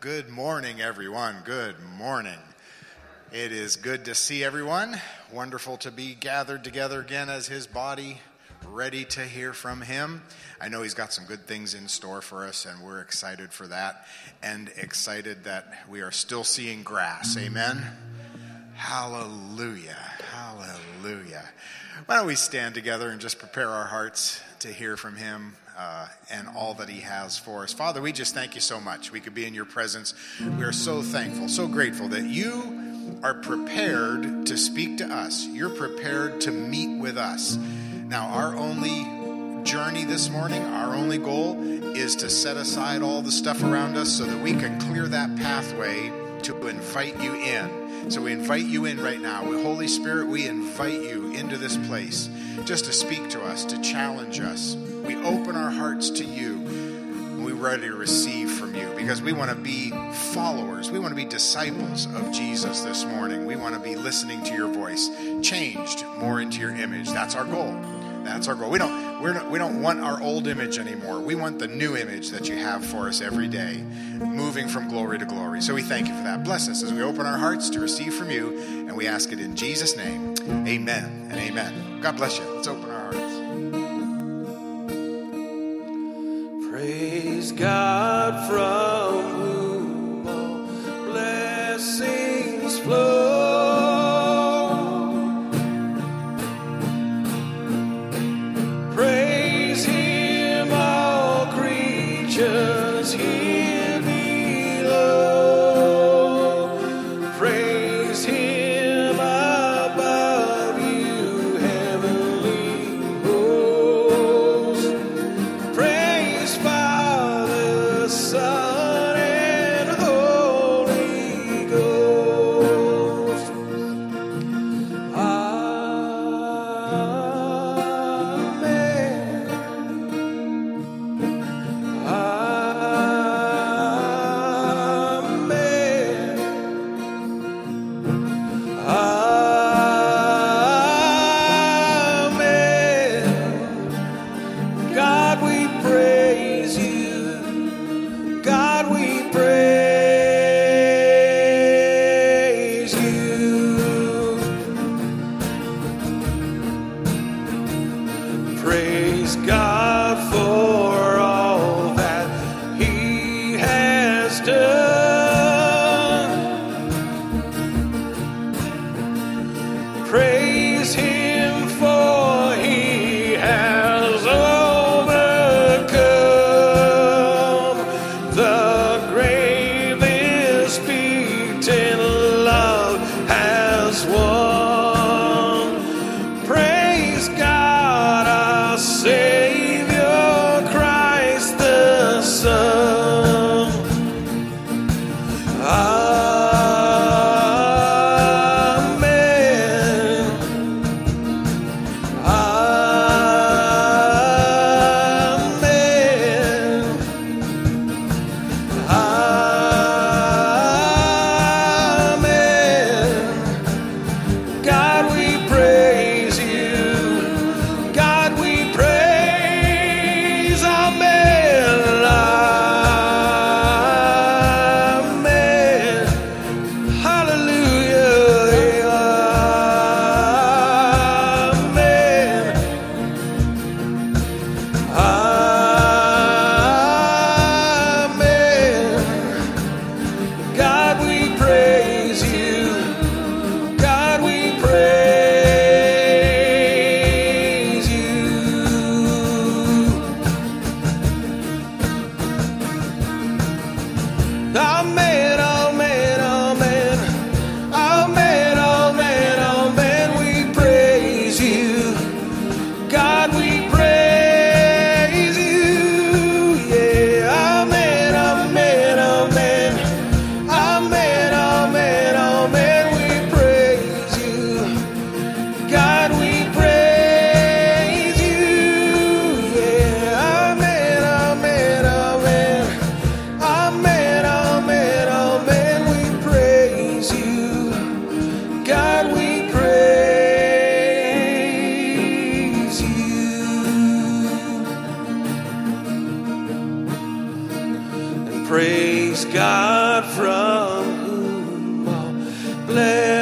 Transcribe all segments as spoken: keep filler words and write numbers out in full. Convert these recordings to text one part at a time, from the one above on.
Good morning, everyone. Good morning. It is good to see everyone. Wonderful to be gathered together again as his body, ready to hear from him. I know he's got some good things in store for us, and we're excited for that, and excited that we are still seeing grass. Amen. Hallelujah. Hallelujah. Why don't we stand together and just prepare our hearts to hear from him Uh, and all that he has for us. Father, we just thank you so much. We could be in your presence. We are so thankful, so grateful that you are prepared to speak to us. You're prepared to meet with us. Now, our only journey this morning, our only goal is to set aside all the stuff around us so that we can clear that pathway to invite you in. So we invite you in right now. Holy Spirit, we invite you into this place just to speak to us, to challenge us. We open our hearts to you, and we're ready to receive from you because we want to be followers. We want to be disciples of Jesus this morning. We want to be listening to your voice, changed more into your image. That's our goal. That's our goal. We don't, we're not, we don't want our old image anymore. We want the new image that you have for us every day, moving from glory to glory. So we thank you for that. Bless us as we open our hearts to receive from you, and we ask it in Jesus' name. Amen and amen. God bless you. Let's open our hearts. Praise God from whom all blessings flow. Praise Him, all creatures here below. Praise Him above, you heavenly hosts. Praise Son and Holy Ghost. Amen. Amen. Amen. God, we praise you. God, we praise you. Praise God for all that He has done. Praise Him for He has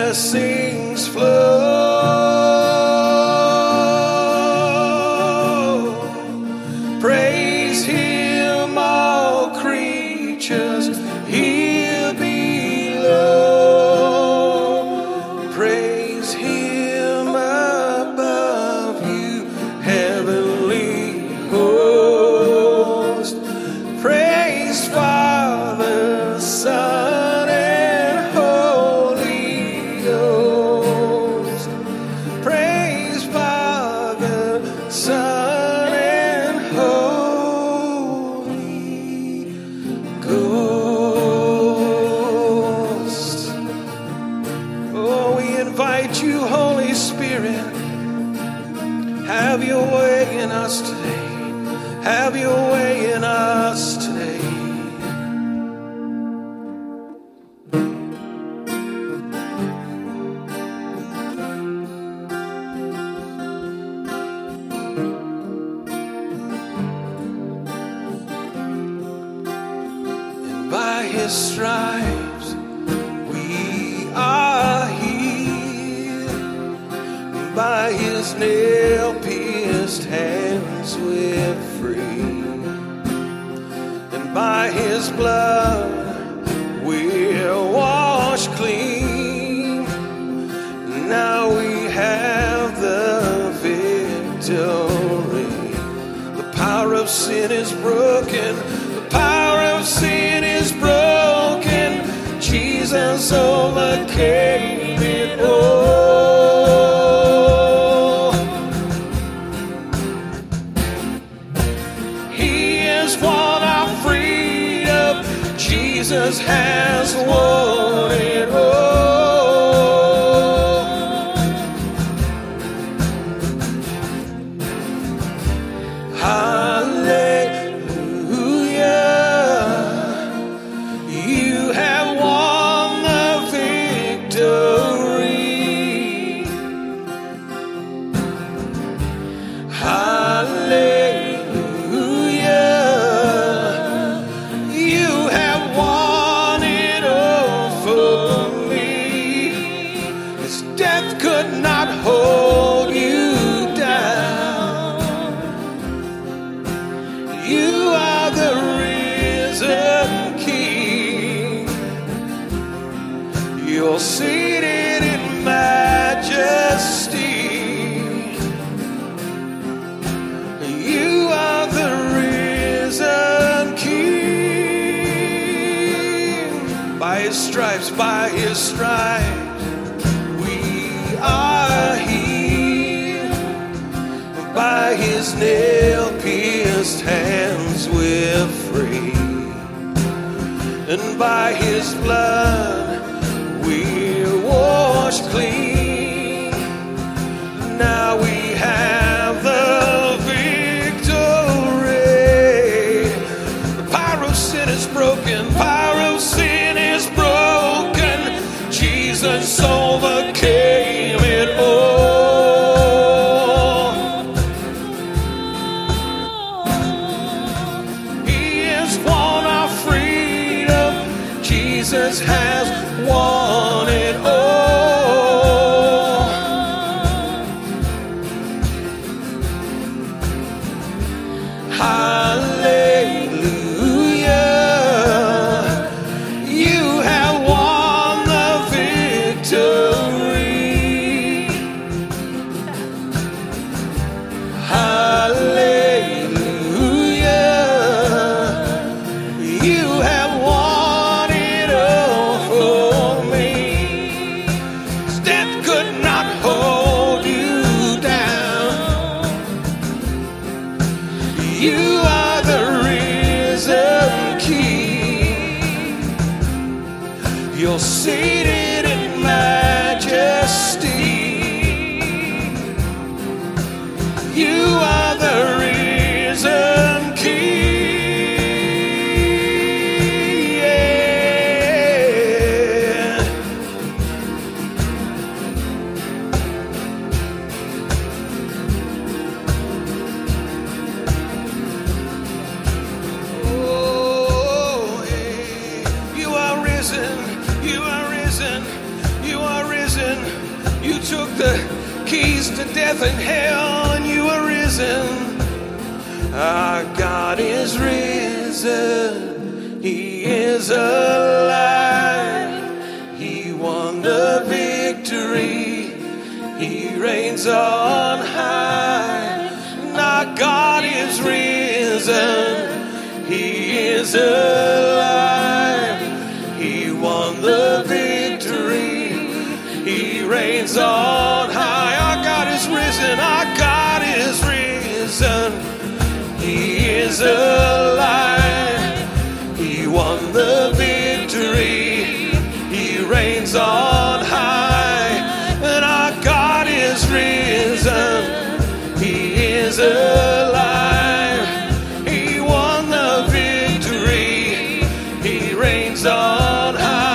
blessings flow. Praise Him, all creatures here below. Praise Him above, you heavenly host. Praise Father, Son, Son and Holy Ghost. Oh, we invite you, Holy Spirit. Have your way in us today. Have your way in us today. By His stripes we are healed. By His nail-pierced hands we're free. And by His blood we're washed clean. Now we have the victory. The power of sin is broken. The power of sin Jesus overcame it all. He has won our freedom. Jesus has won it all. Hallelujah. You have won seated in majesty. You are the risen King. By His stripes, by His stripes, we are healed. By His nail-pierced hands we're free. And by His blood we're washed clean. Now we have the victory. The power of sin is broken. Power of sin is broken. Jesus overcame it all. He has won our freedom. Jesus has won. Hallelujah, you have won the victory. Hallelujah, you have won it all for me. Death could not hold you down. You are You're seated in majesty. You are the risen King. Yeah. Oh, yeah. You are risen. You are risen. You are risen. prison. You took the keys to death and hell, and you were risen. Our God is risen. He is alive. He won the victory. He reigns on high. And our God is risen. He is alive. He won the victory. He reigns on high. Our God is risen. Our God is risen. He is alive. He won the victory. He reigns on high. And our God is risen. He is alive. He won the victory. He reigns on high.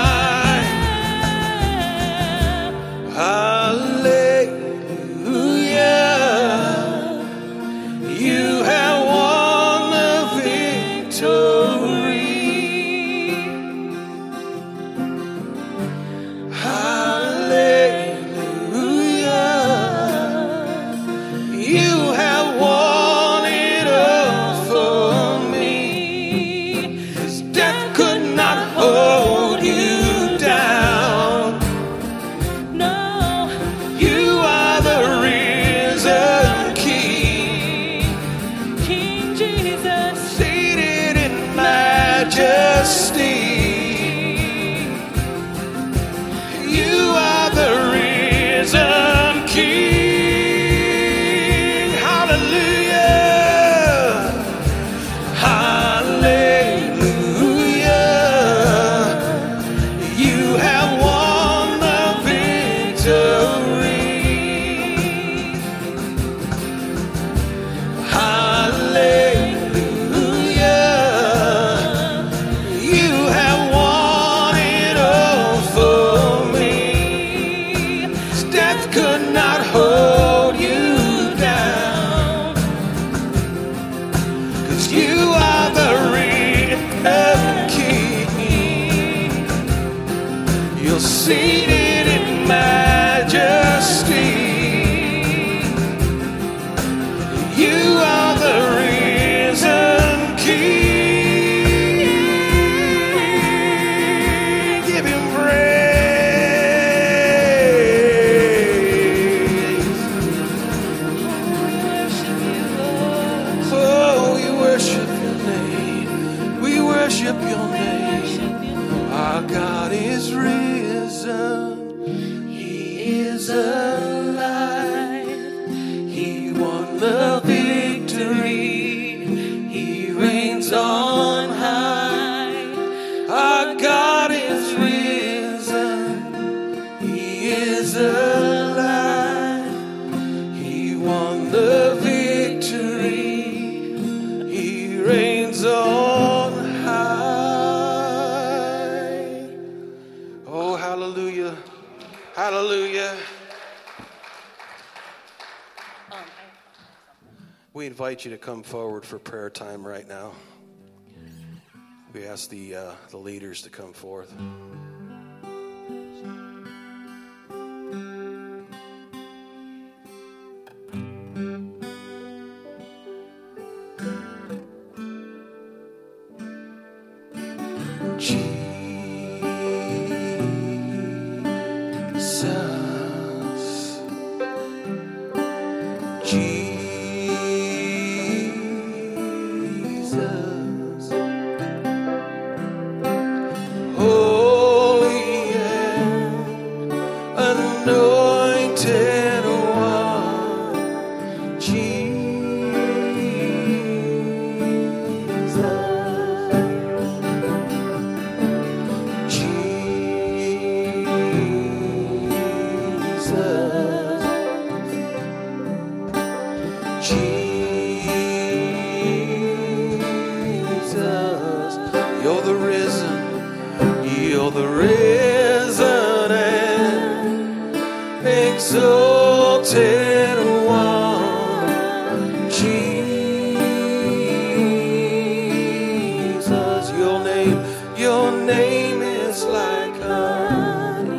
You to come forward for prayer time right now. We ask the uh, the leaders to come forth. Your name is like honey.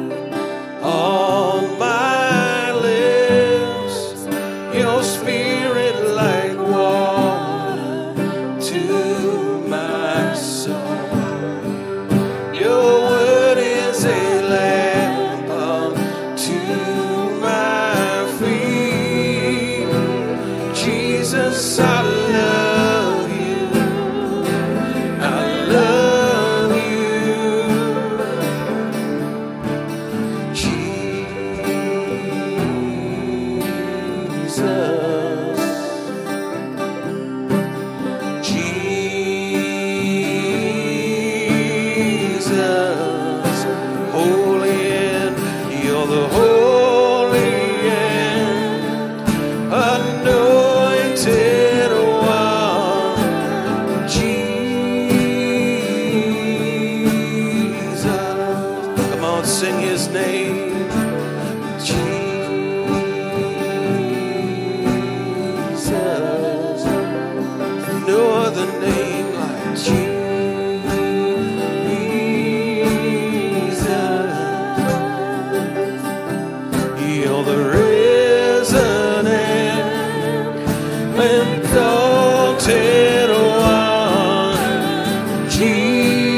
Oh. His name, Jesus. No other name like Jesus. You're the risen and exalted one, Jesus.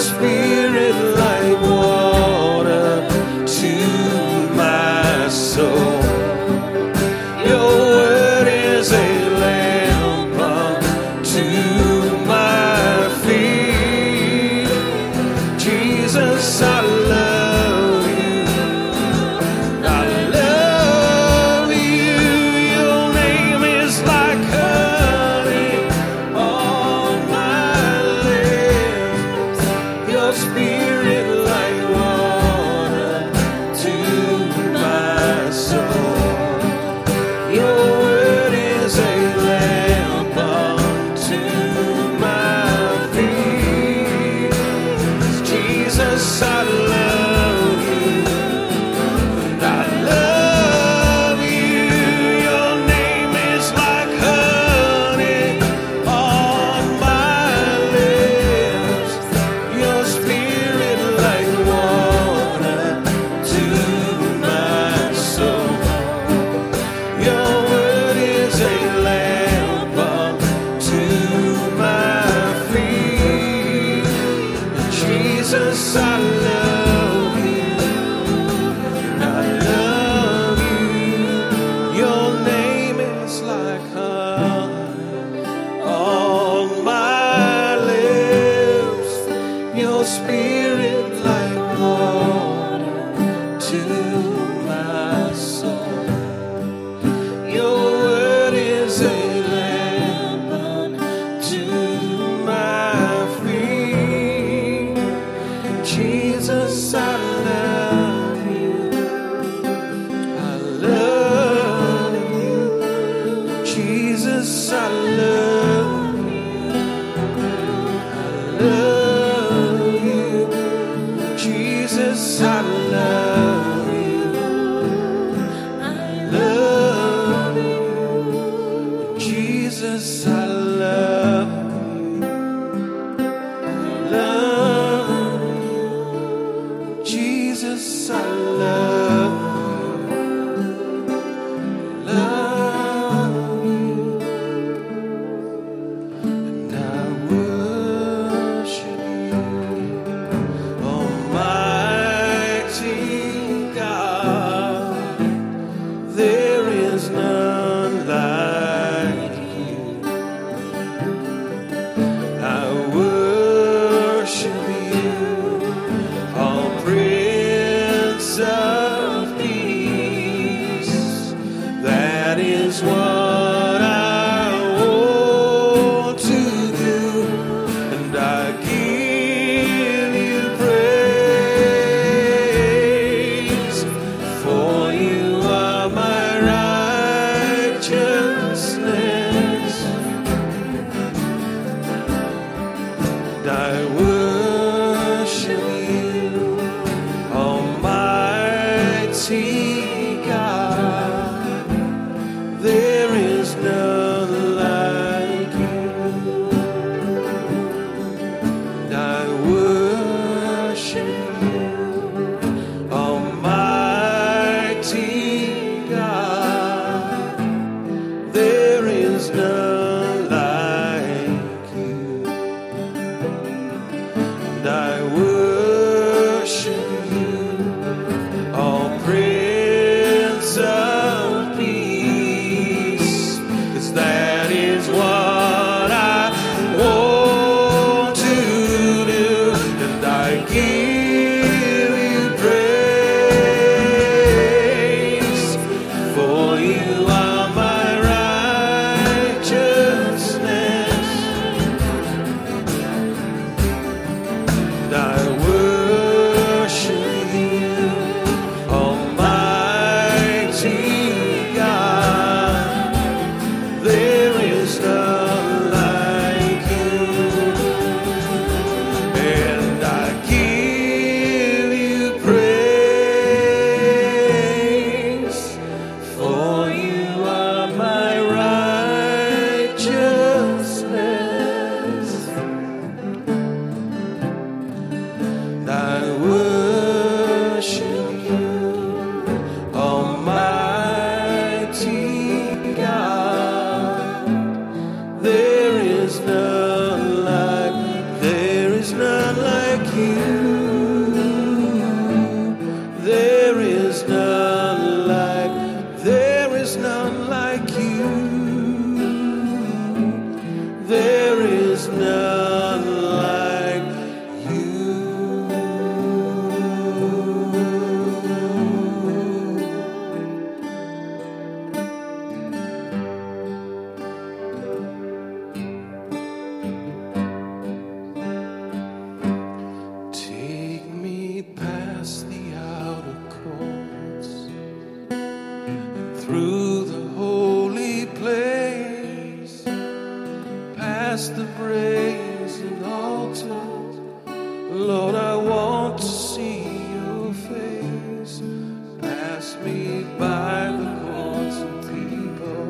Spirit like water to my soul. Your word is a lamp unto my feet. Jesus, I love you. I love you. Your name is like honey on my lips. Your spirit like water to my soul. Your word is a lamp unto my feet. Jesus, I love you. I love you. Your name is like honey on my lips. Your spirit like water to my soul. Your word is a lamp unto my feet. Jesus, I love you. I love you. Your name is like honey on my lips. Your spirit like water to my soul. Your word is a lamp unto my feet. Jesus, I love you. I love you. Jesus, I love you. I love you. Jesus, I love you. I love you. Jesus, I love you. I love you. Jesus, I love you. Love you, and I worship you, Almighty God. There is none like you. I worship you, all Prince of Peace. That is what I want to do, and I give you praise, for you are my righteousness. And I worship you, Almighty God. There none like you. There is none like you. Take me past the outer courts, through the holy place, past the brazen altar. Lord, I want to see your face. Pass me by the courts of people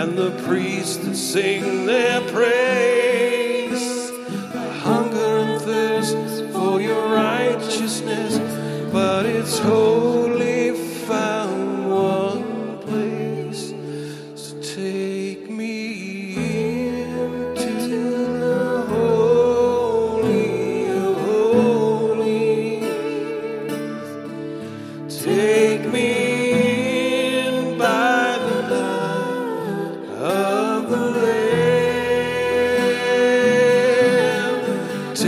and the priests that sing their praise. I hunger and thirst for your righteousness, but it's holy found. Take me into the holy of holies. Take me in by the blood of the Lamb. Take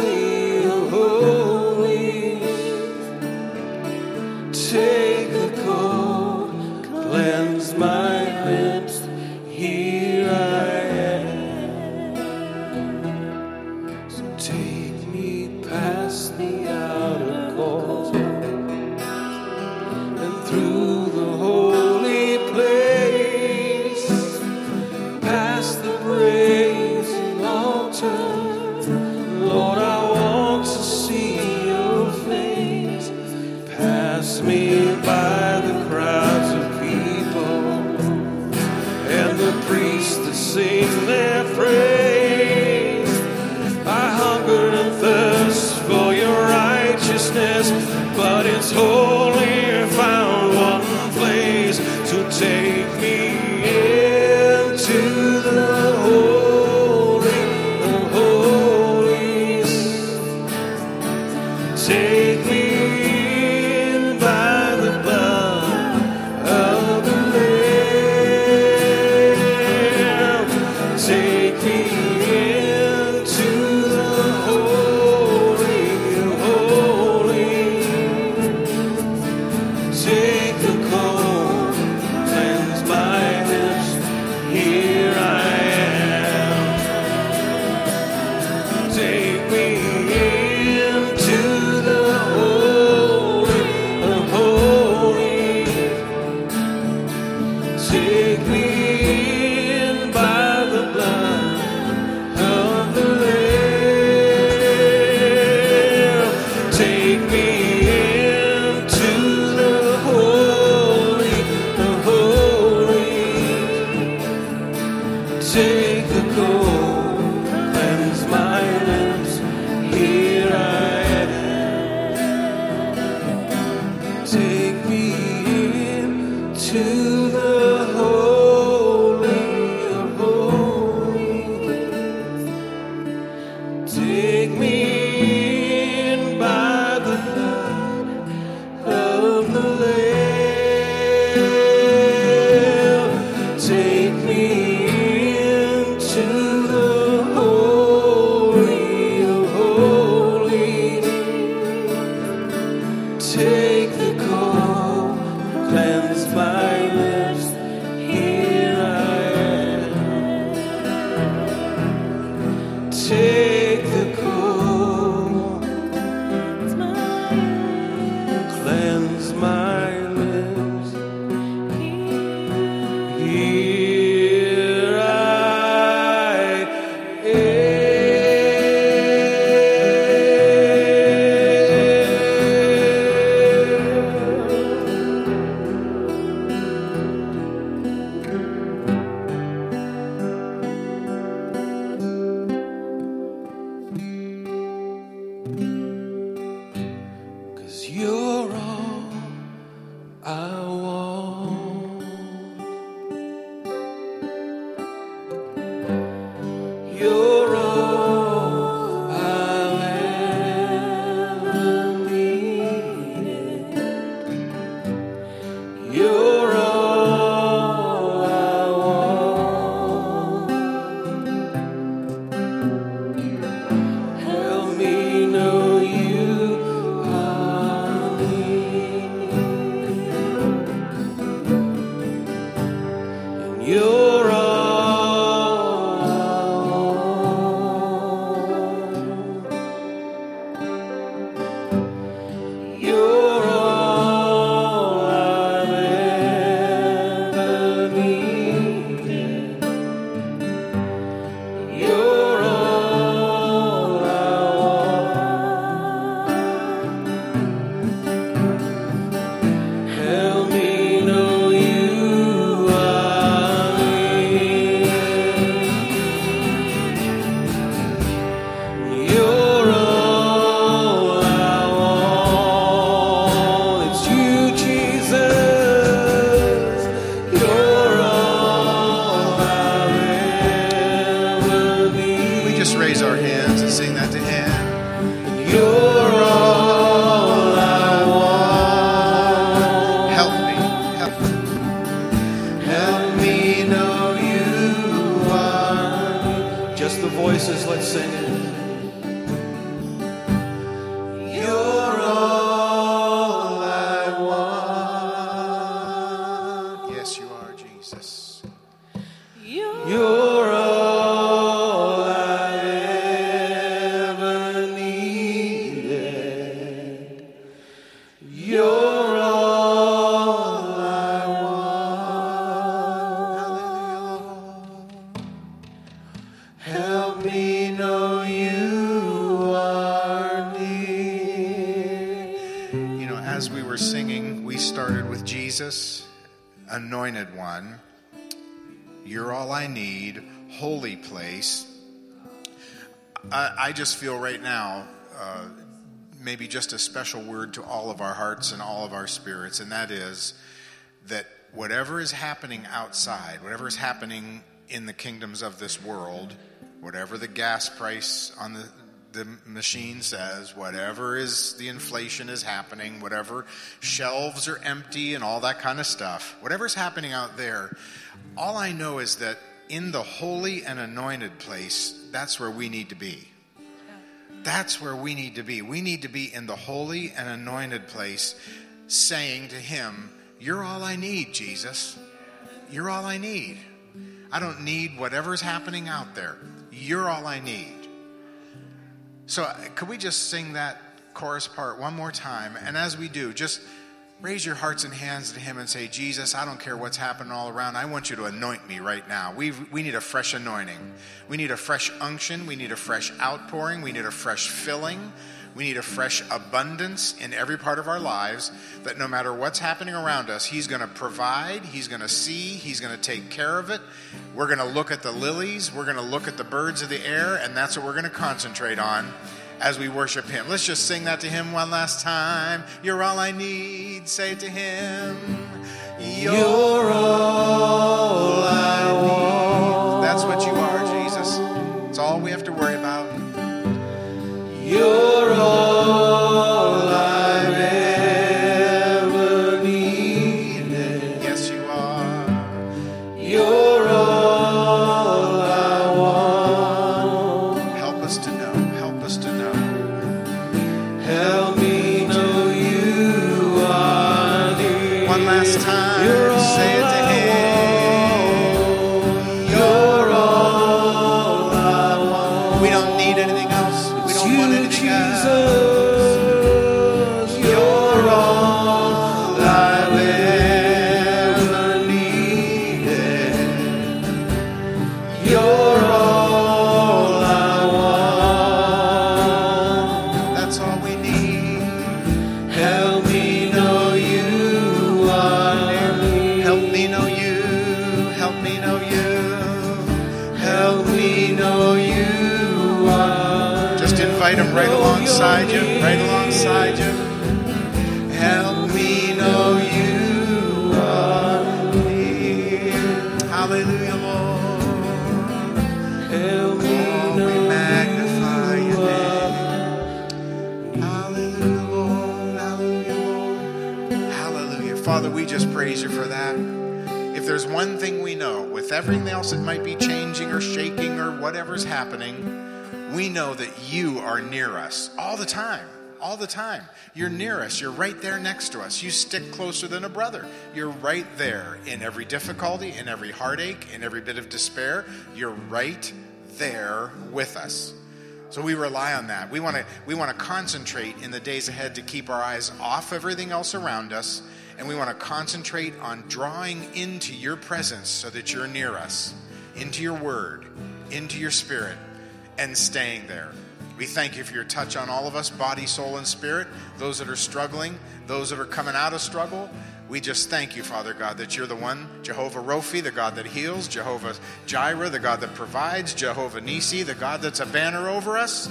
me into the holy of holies. Take Cleanse my lips, here I am. So take me past the outer court and through the holy place, past the brazen altar. Lord, I want to see your face. Pass me by the crowds of priests that sing their praise. I hunger and thirst for your righteousness, but it's only found one place. To take me into the holy of holies. Take me. Take the gold, cleanse my lips, here I am. Take me into the holy of holies. Take me in by the blood of the Lamb. Take me I want. You're all I'll ever be. as we were singing, we started with Jesus, Anointed One, You're All I Need, Holy Place. I, I just feel right now uh, maybe just a special word to all of our hearts and all of our spirits, and that is that whatever is happening outside, whatever is happening in the kingdoms of this world, whatever the gas price on the, the machine says, whatever is the inflation is happening, whatever shelves are empty and all that kind of stuff, whatever's happening out there, all I know is that in the holy and anointed place, that's where we need to be. That's where we need to be. We need to be in the holy and anointed place, saying to him, You're all I need, Jesus. You're all I need. I don't need whatever's happening out there. You're all I need. So could we just sing that chorus part one more time? And as we do, just raise your hearts and hands to him and say, Jesus, I don't care what's happening all around. I want you to anoint me right now. We we need a fresh anointing. We need a fresh unction. We need a fresh outpouring. We need a fresh filling. We need a fresh abundance in every part of our lives, that no matter what's happening around us, he's going to provide, he's going to see, he's going to take care of it. We're going to look at the lilies. We're going to look at the birds of the air, and that's what we're going to concentrate on as we worship him. Let's just sing that to him one last time. You're all I need. Say it to him. You're, You're all I need. That's what you are, Jesus. It's all we have to worry about. You're all I've ever needed. Yes, you are. You're all I want. Help us to know. Help us to know. Help me know you are near. One last time. You're all say it to him. You're all I want. We don't need anything else. We don't you want anything Jesus. Else. Right alongside you, right alongside you. Help me know you are near. Hallelujah, Lord. Help me oh, know we magnify you your name. Hallelujah, Lord. Hallelujah, Lord. Hallelujah. Father, we just praise you for that. If there's one thing we know, with everything else that might be changing or shaking or whatever's happening, we know that you are near us all the time, all the time. You're near us. You're right there next to us. You stick closer than a brother. You're right there in every difficulty, in every heartache, in every bit of despair. You're right there with us. So we rely on that. We want to we want to concentrate in the days ahead to keep our eyes off everything else around us, and we want to concentrate on drawing into your presence so that you're near us, into your word, into your spirit, and staying there. We thank you for your touch on all of us, body, soul, and spirit, those that are struggling, those that are coming out of struggle. We just thank you, Father God, that you're the one, Jehovah Rophi, the God that heals, Jehovah Jireh, the God that provides, Jehovah Nissi, the God that's a banner over us.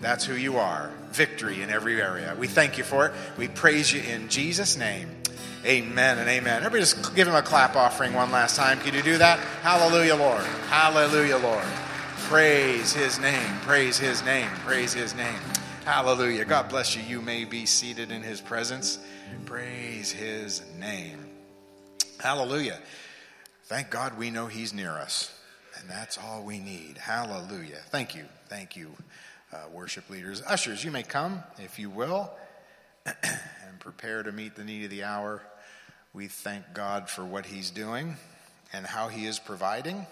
That's who you are, victory in every area. We thank you for it. We praise you in Jesus' name. Amen and amen. Everybody just give him a clap offering one last time. Can you do that? Hallelujah, Lord. Hallelujah, Lord. Praise his name, praise his name, praise his name. Hallelujah. God bless you. You may be seated in his presence. Praise his name. Hallelujah. Thank God we know he's near us, and that's all we need. Hallelujah. Thank you. Thank you, uh, worship leaders. Ushers, you may come, if you will, and prepare to meet the need of the hour. We thank God for what he's doing and how he is providing.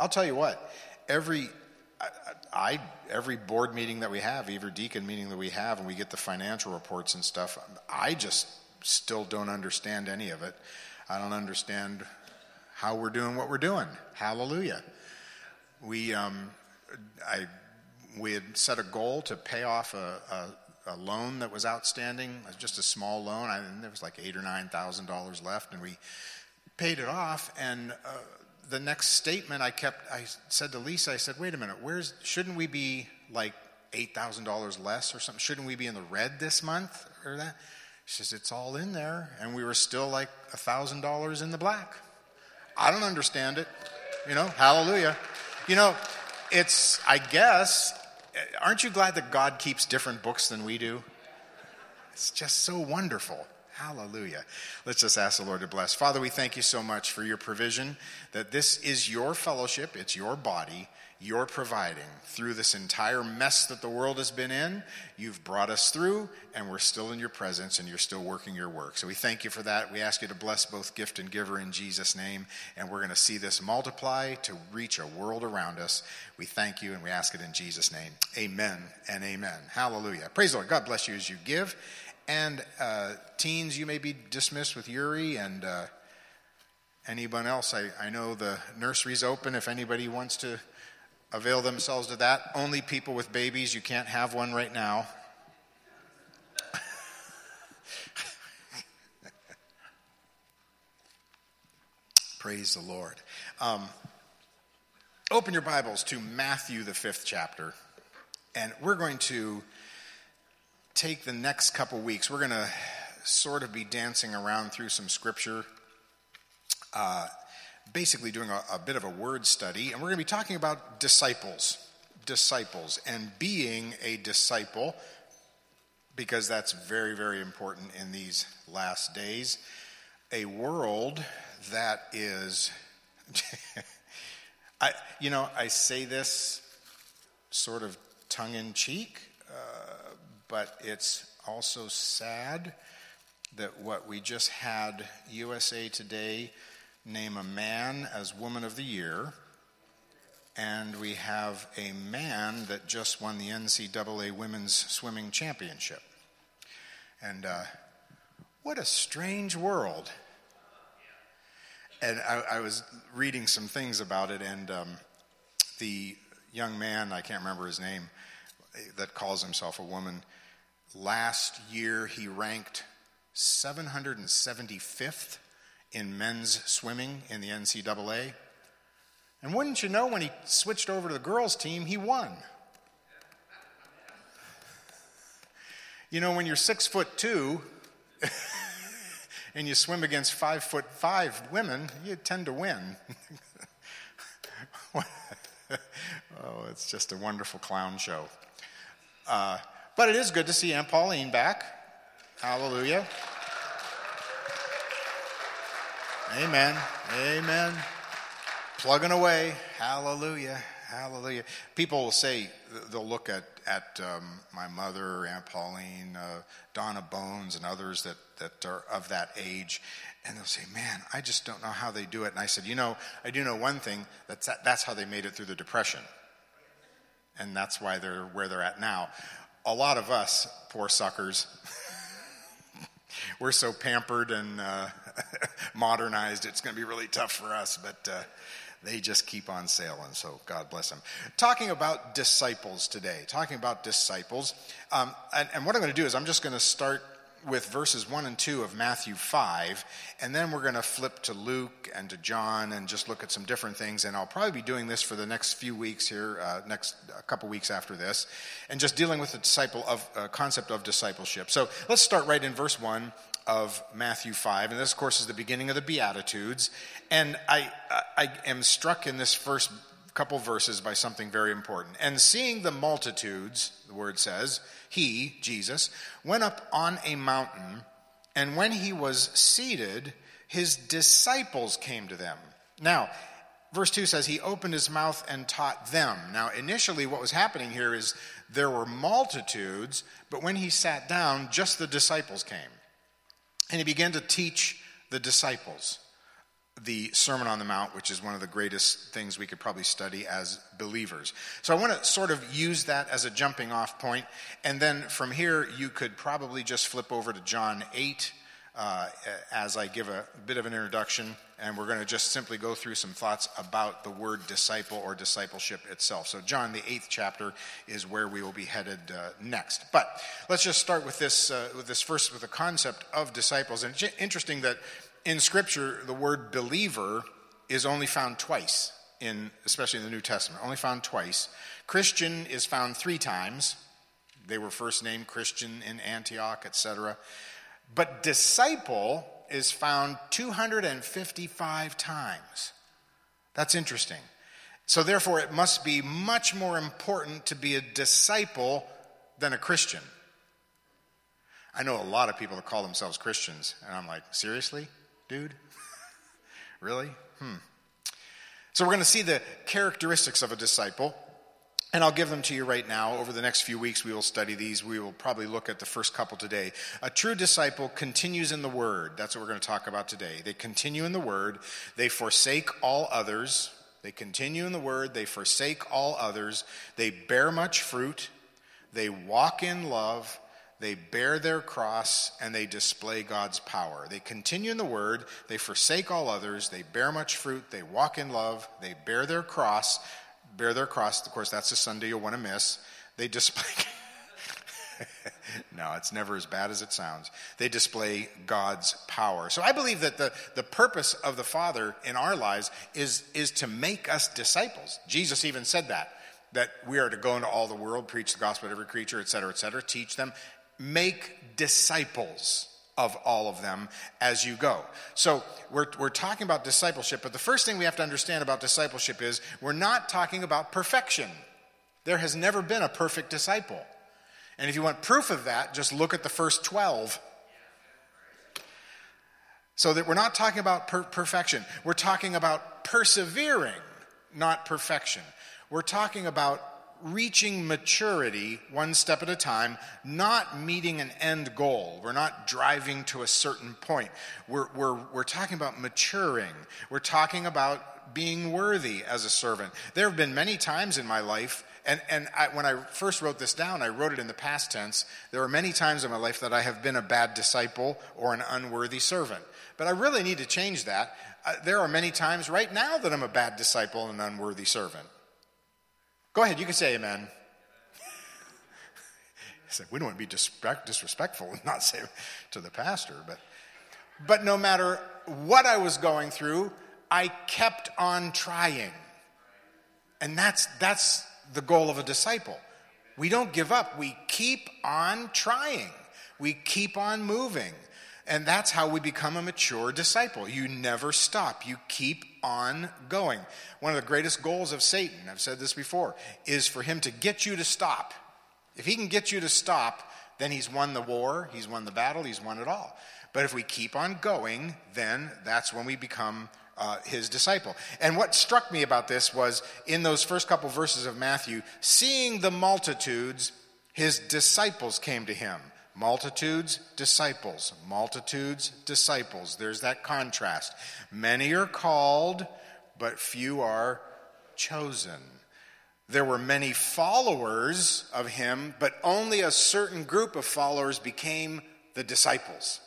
I'll tell you what. Every I, I every board meeting that we have, every deacon meeting that we have, and we get the financial reports and stuff, I just still don't understand any of it. I don't understand how we're doing what we're doing. Hallelujah. We um, I we had set a goal to pay off a, a loan that was outstanding, just a small loan. I think there was like eight or nine thousand dollars left, and we paid it off. And uh, the next statement, I kept, I said to Lisa, I said, "Wait a minute, where's? Shouldn't we be like eight thousand dollars less or something? Shouldn't we be in the red this month or that?" She says, "It's all in there," and we were still like a thousand dollars in the black. I don't understand it, you know. Hallelujah, you know. It's, I guess, aren't you glad that God keeps different books than we do? It's just so wonderful. Hallelujah. Let's just ask the Lord to bless. Father, we thank you so much for your provision, that this is your fellowship, it's your body, you're providing through this entire mess that the world has been in. You've brought us through, and we're still in your presence, and you're still working your work. So we thank you for that. We ask you to bless both gift and giver in Jesus' name, and we're going to see this multiply to reach a world around us. We thank you, and we ask it in Jesus' name. Amen and amen. Hallelujah. Praise the Lord. God bless you as you give. And uh, teens, you may be dismissed with Yuri and uh, anyone else. I, I know the nursery's open if anybody wants to avail themselves to that. Only people with babies, you can't have one right now. Praise the Lord. Um, open your Bibles to Matthew, the fifth chapter. And we're going to take the next couple weeks. We're going to sort of be dancing around through some scripture, uh, basically doing a, a bit of a word study, and we're going to be talking about disciples, disciples, and being a disciple, because that's very, very important in these last days, a world that is, I, you know, I say this sort of tongue-in-cheek, uh, but it's also sad that what we just had, U S A Today, name a man as Woman of the Year, and we have a man that just won the N C double A Women's Swimming Championship. And uh, what a strange world. And I, I was reading some things about it, and um, the young man, I can't remember his name, that calls himself a woman, last year he ranked seven hundred seventy-fifth in men's swimming in the N C double A. And wouldn't you know, when he switched over to the girls' team, he won. You know, when you're six foot two and you swim against five foot five women, you tend to win. Oh, it's just a wonderful clown show. Uh, but it is good to see Aunt Pauline back. Hallelujah. Amen. Amen. Plugging away. Hallelujah. Hallelujah. People will say, they'll look at, at um, my mother, Aunt Pauline, uh, Donna Bones, and others that, that are of that age, and they'll say, man, I just don't know how they do it. And I said, you know, I do know one thing. That's, that's how they made it through the Depression. And that's why they're where they're at now. A lot of us, poor suckers, we're so pampered and uh, modernized, it's going to be really tough for us, but uh, they just keep on sailing, so God bless them. Talking about disciples today, talking about disciples, um, and, and what I'm going to do is I'm just going to start with verses one and two of Matthew five, and then we're going to flip to Luke and to John and just look at some different things, and I'll probably be doing this for the next few weeks here, uh, next a couple weeks after this, and just dealing with the disciple of uh, concept of discipleship. So let's start right in verse one of Matthew five, and this, of course, is the beginning of the Beatitudes, and I, I am struck in this first couple verses by something very important. And seeing the multitudes, the word says, he, Jesus, went up on a mountain, and when he was seated, his disciples came to them. Now, verse two says, he opened his mouth and taught them. Now, initially what was happening here is there were multitudes, but when he sat down, just the disciples came. And he began to teach the disciples the Sermon on the Mount, which is one of the greatest things we could probably study as believers. So I want to sort of use that as a jumping off point, and then from here you could probably just flip over to John eight, uh, as I give a bit of an introduction, and we're going to just simply go through some thoughts about the word disciple or discipleship itself. So John, the eighth chapter, is where we will be headed uh, next. But let's just start with this, uh, with this first, with the concept of disciples. And it's interesting that in Scripture, the word believer is only found twice, in especially in the New Testament, only found twice. Christian is found three times. They were first named Christian in Antioch, et cetera. But disciple is found two hundred fifty-five times. That's interesting. So therefore, it must be much more important to be a disciple than a Christian. I know a lot of people that call themselves Christians, and I'm like, seriously, dude? Really? Hmm. So we're going to see the characteristics of a disciple, and I'll give them to you right now. Over the next few weeks, we will study these. We will probably look at the first couple today. A true disciple continues in the Word. That's what we're going to talk about today. They continue in the Word. They forsake all others. They continue in the Word. They forsake all others. They bear much fruit. They walk in love. They bear their cross, and they display God's power. They continue in the Word. They forsake all others. They bear much fruit. They walk in love. They bear their cross. Bear their cross. Of course, that's a Sunday you'll want to miss. They display... No, it's never as bad as it sounds. They display God's power. So I believe that the, the purpose of the Father in our lives is, is to make us disciples. Jesus even said that, that we are to go into all the world, preach the gospel to every creature, et cetera, et cetera, teach them. Make disciples of all of them as you go. So we're we're talking about discipleship, but the first thing we have to understand about discipleship is we're not talking about perfection. There has never been a perfect disciple. And if you want proof of that, just look at the first twelve. So that we're not talking about per- perfection. We're talking about persevering, not perfection. We're talking about reaching maturity one step at a time, not meeting an end goal. We're not driving to a certain point. We're, we're, we're talking about maturing. We're talking about being worthy as a servant. There have been many times in my life, and, and I, when I first wrote this down, I wrote it in the past tense. There are many times in my life that I have been a bad disciple or an unworthy servant. But I really need to change that. Uh, there are many times right now that I'm a bad disciple and an unworthy servant. Go ahead, you can say amen. Amen. Said, we don't want to be disrespectful and not say to the pastor. But, but no matter what I was going through, I kept on trying. And that's, that's the goal of a disciple. We don't give up. We keep on trying. We keep on moving. And that's how we become a mature disciple. You never stop. You keep on going. One of the greatest goals of Satan, I've said this before, is for him to get you to stop. If he can get you to stop, then he's won the war, he's won the battle, he's won it all. But if we keep on going, then that's when we become uh, his disciple. And what struck me about this was in those first couple verses of Matthew, seeing the multitudes, his disciples came to him. Multitudes, disciples. Multitudes, disciples. There's that contrast. Many are called, but few are chosen. There were many followers of him, but only a certain group of followers became the disciples.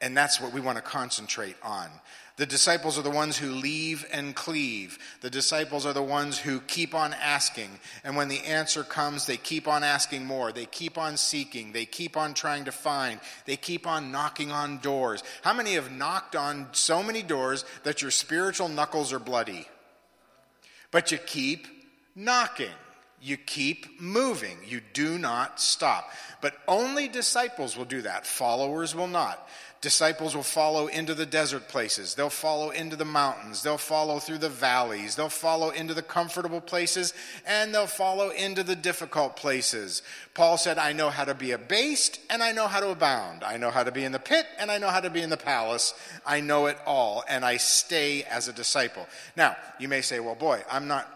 And that's what we want to concentrate on. The disciples are the ones who leave and cleave. The disciples are the ones who keep on asking. And when the answer comes, they keep on asking more. They keep on seeking. They keep on trying to find. They keep on knocking on doors. How many have knocked on so many doors that your spiritual knuckles are bloody? But you keep knocking. You keep moving. You do not stop. But only disciples will do that. Followers will not. Disciples will follow into the desert places. They'll follow into the mountains. They'll follow through the valleys. They'll follow into the comfortable places, and they'll follow into the difficult places. Paul said, I know how to be abased, and I know how to abound. I know how to be in the pit, and I know how to be in the palace. I know it all, and I stay as a disciple. Now, you may say, well, boy, I'm not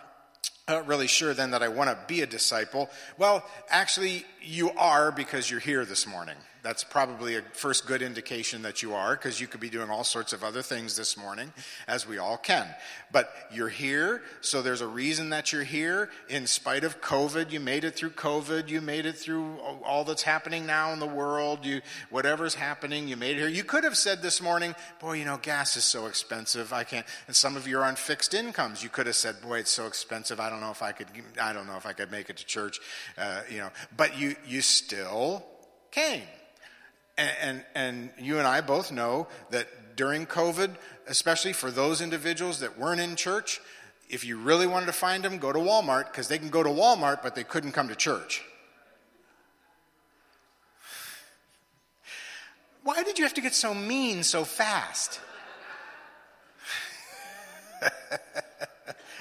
not really sure then that I want to be a disciple. Well, actually, you are because you're here this morning. that's probably a first good indication that you are, because you could be doing all sorts of other things this morning, as we all can. But you're here, so there's a reason that you're here. In spite of COVID, you made it through COVID. You made it through all that's happening now in the world. You, whatever's happening, you made it here. You could have said this morning, boy, you know, gas is so expensive. I can't. And some of you are on fixed incomes. You could have said, boy, it's so expensive. I don't know if I could. I don't know if I could make it to church. Uh, you know, but you you still came. And, and and you and I both know that during COVID, especially for those individuals that weren't in church, if you really wanted to find them, go to Walmart, because they can go to Walmart, but they couldn't come to church. Why did you have to get so mean so fast?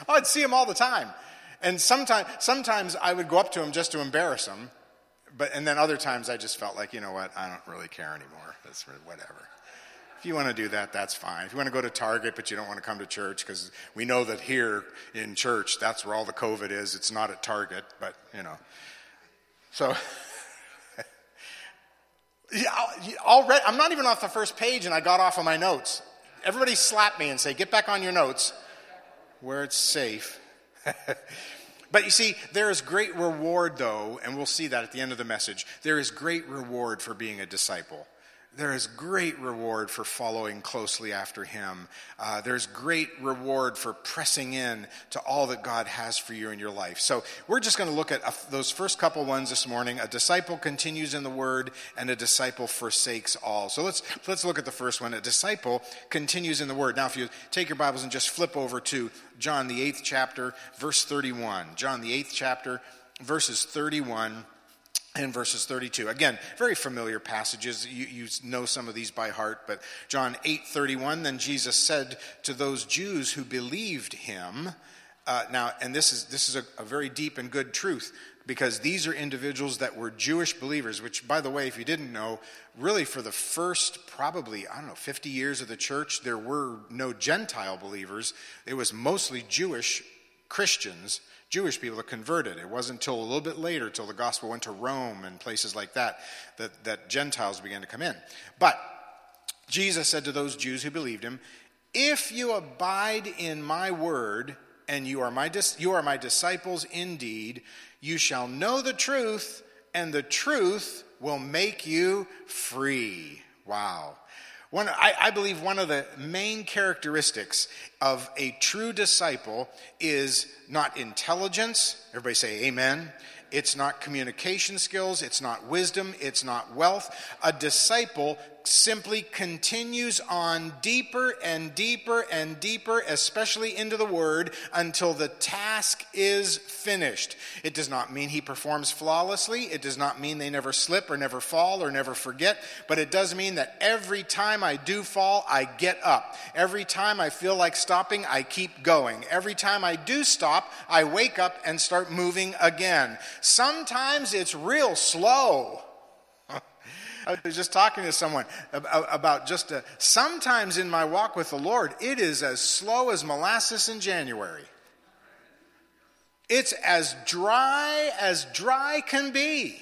Oh, I'd see them all the time. And sometimes, sometimes I would go up to them just to embarrass them. But and then other times I just felt like, you know what, I don't really care anymore. That's whatever. If you want to do that, that's fine. If you want to go to Target, but you don't want to come to church, because we know that here in church, that's where all the COVID is. It's not at Target, but, you know. So, already, I'm not even off the first page, and I got off of my notes. Everybody slap me and say, get back on your notes, where it's safe. But you see, there is great reward, though, and we'll see that at the end of the message. There is great reward for being a disciple. There is great reward for following closely after him. Uh, there's great reward for pressing in to all that God has for you in your life. So we're just going to look at a, those first couple ones this morning. A disciple continues in the word, and a disciple forsakes all. So let's let's look at the first one. A disciple continues in the word. Now, if you take your Bibles and just flip over to John the eighth chapter, verse thirty-one. John the eighth chapter, verses thirty-one. And verses thirty-two. Again, very familiar passages. You, you know some of these by heart, but John eight thirty-one, then Jesus said to those Jews who believed him, uh, now, and this is this is a, a very deep and good truth, because these are individuals that were Jewish believers, which, by the way, if you didn't know, really for the first probably, I don't know, fifty years of the church, there were no Gentile believers. It was mostly Jewish Christians. Jewish people are converted. It wasn't until a little bit later, till the gospel went to Rome and places like that, that, that Gentiles began to come in. But Jesus said to those Jews who believed him, if you abide in my word, and you are my dis- you are my disciples indeed, you shall know the truth, and the truth will make you free. Wow. One, I, I believe one of the main characteristics of a true disciple is not intelligence. Everybody say amen. It's not communication skills. It's not wisdom. It's not wealth. A disciple simply continues on deeper and deeper and deeper, especially into the word, until the task is finished. It does not mean he performs flawlessly. It does not mean they never slip or never fall or never forget, but it does mean that every time I do fall, I get up. Every time I feel like stopping, I keep going. Every time I do stop, I wake up and start moving again. Sometimes it's real slow. I was just talking to someone about just a, sometimes in my walk with the Lord, it is as slow as molasses in January. It's as dry as dry can be.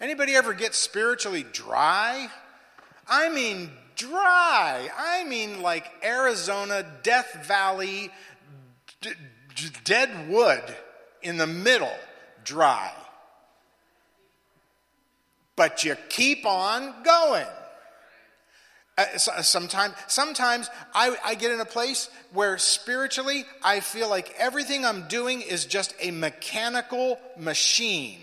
Anybody ever get spiritually dry? I mean dry. I mean like Arizona, Death Valley, d- d- dead wood in the middle, dry. But you keep on going. Uh, so, sometimes sometimes I, I get in a place where spiritually I feel like everything I'm doing is just a mechanical machine.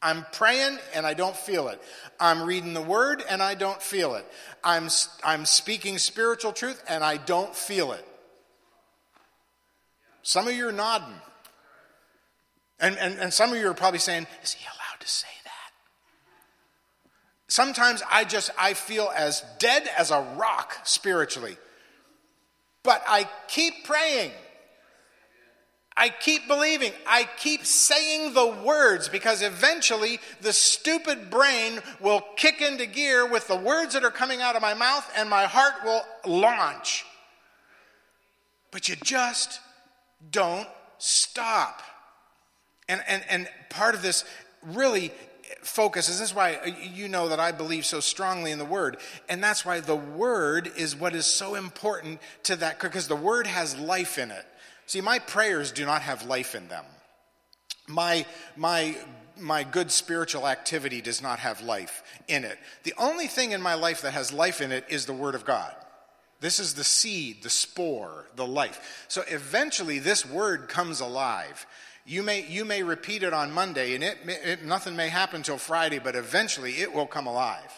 I'm praying and I don't feel it. I'm reading the word and I don't feel it. I'm, I'm speaking spiritual truth and I don't feel it. Some of you are nodding. And, and, and some of you are probably saying, is he allowed to say that? Sometimes I just, I feel as dead as a rock spiritually. But I keep praying. I keep believing. I keep saying the words, because eventually the stupid brain will kick into gear with the words that are coming out of my mouth and my heart will launch. But you just don't stop. And, and, and part of this really focuses. This is why you know that I believe so strongly in the Word. And that's why the Word is what is so important to that, because the Word has life in it. See, my prayers do not have life in them. My my my good spiritual activity does not have life in it. The only thing in my life that has life in it is the Word of God. This is the seed, the spore, the life. So eventually this Word comes alive. You may you may repeat it on Monday, and it, it nothing may happen till Friday, but eventually it will come alive.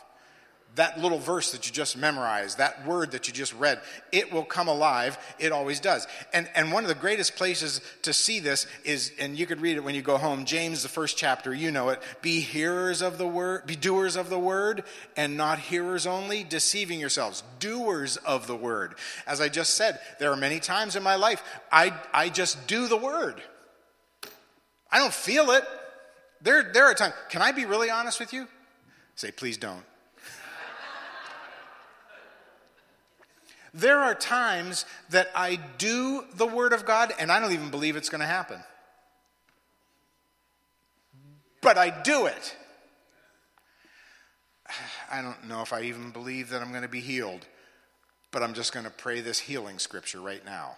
That little verse that you just memorized, that word that you just read, it will come alive. It always does. And and one of the greatest places to see this is, and you could read it when you go home, James, the first chapter, you know it. Be hearers of the word, be doers of the word, and not hearers only, deceiving yourselves. Doers of the word. As I just said, there are many times in my life I I just do the word. I don't feel it. There, there are times. Can I be really honest with you? Say, please don't. There are times that I do the Word of God and I don't even believe it's going to happen. But I do it. I don't know if I even believe that I'm going to be healed, but I'm just going to pray this healing scripture right now.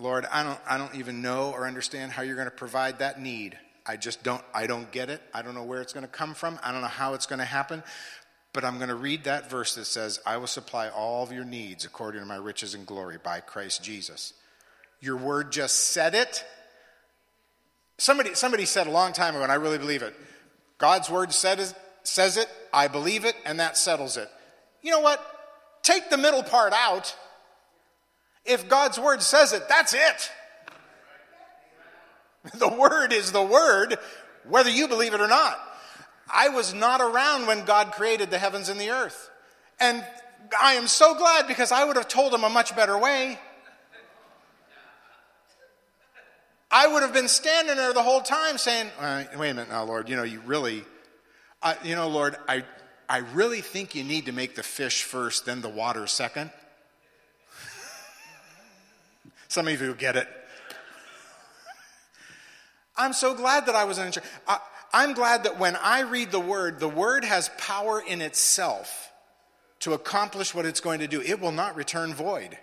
Lord, I don't I don't even know or understand how you're going to provide that need. I just don't I don't get it. I don't know where it's going to come from. I don't know how it's going to happen. But I'm going to read that verse that says, I will supply all of your needs according to my riches and glory by Christ Jesus. Your word just said it. Somebody somebody said a long time ago, and I really believe it, God's word said is, says it, I believe it, and that settles it. You know what? Take the middle part out. If God's word says it, that's it. The word is the word, whether you believe it or not. I was not around when God created the heavens and the earth. And I am so glad, because I would have told him a much better way. I would have been standing there the whole time saying, uh, wait a minute now, Lord, you know, you really, uh, you know, Lord, I, I really think you need to make the fish first, then the water second. Some of you get it. I'm so glad that I was in church. I, I'm glad that when I read the Word, the Word has power in itself to accomplish what it's going to do. It will not return void.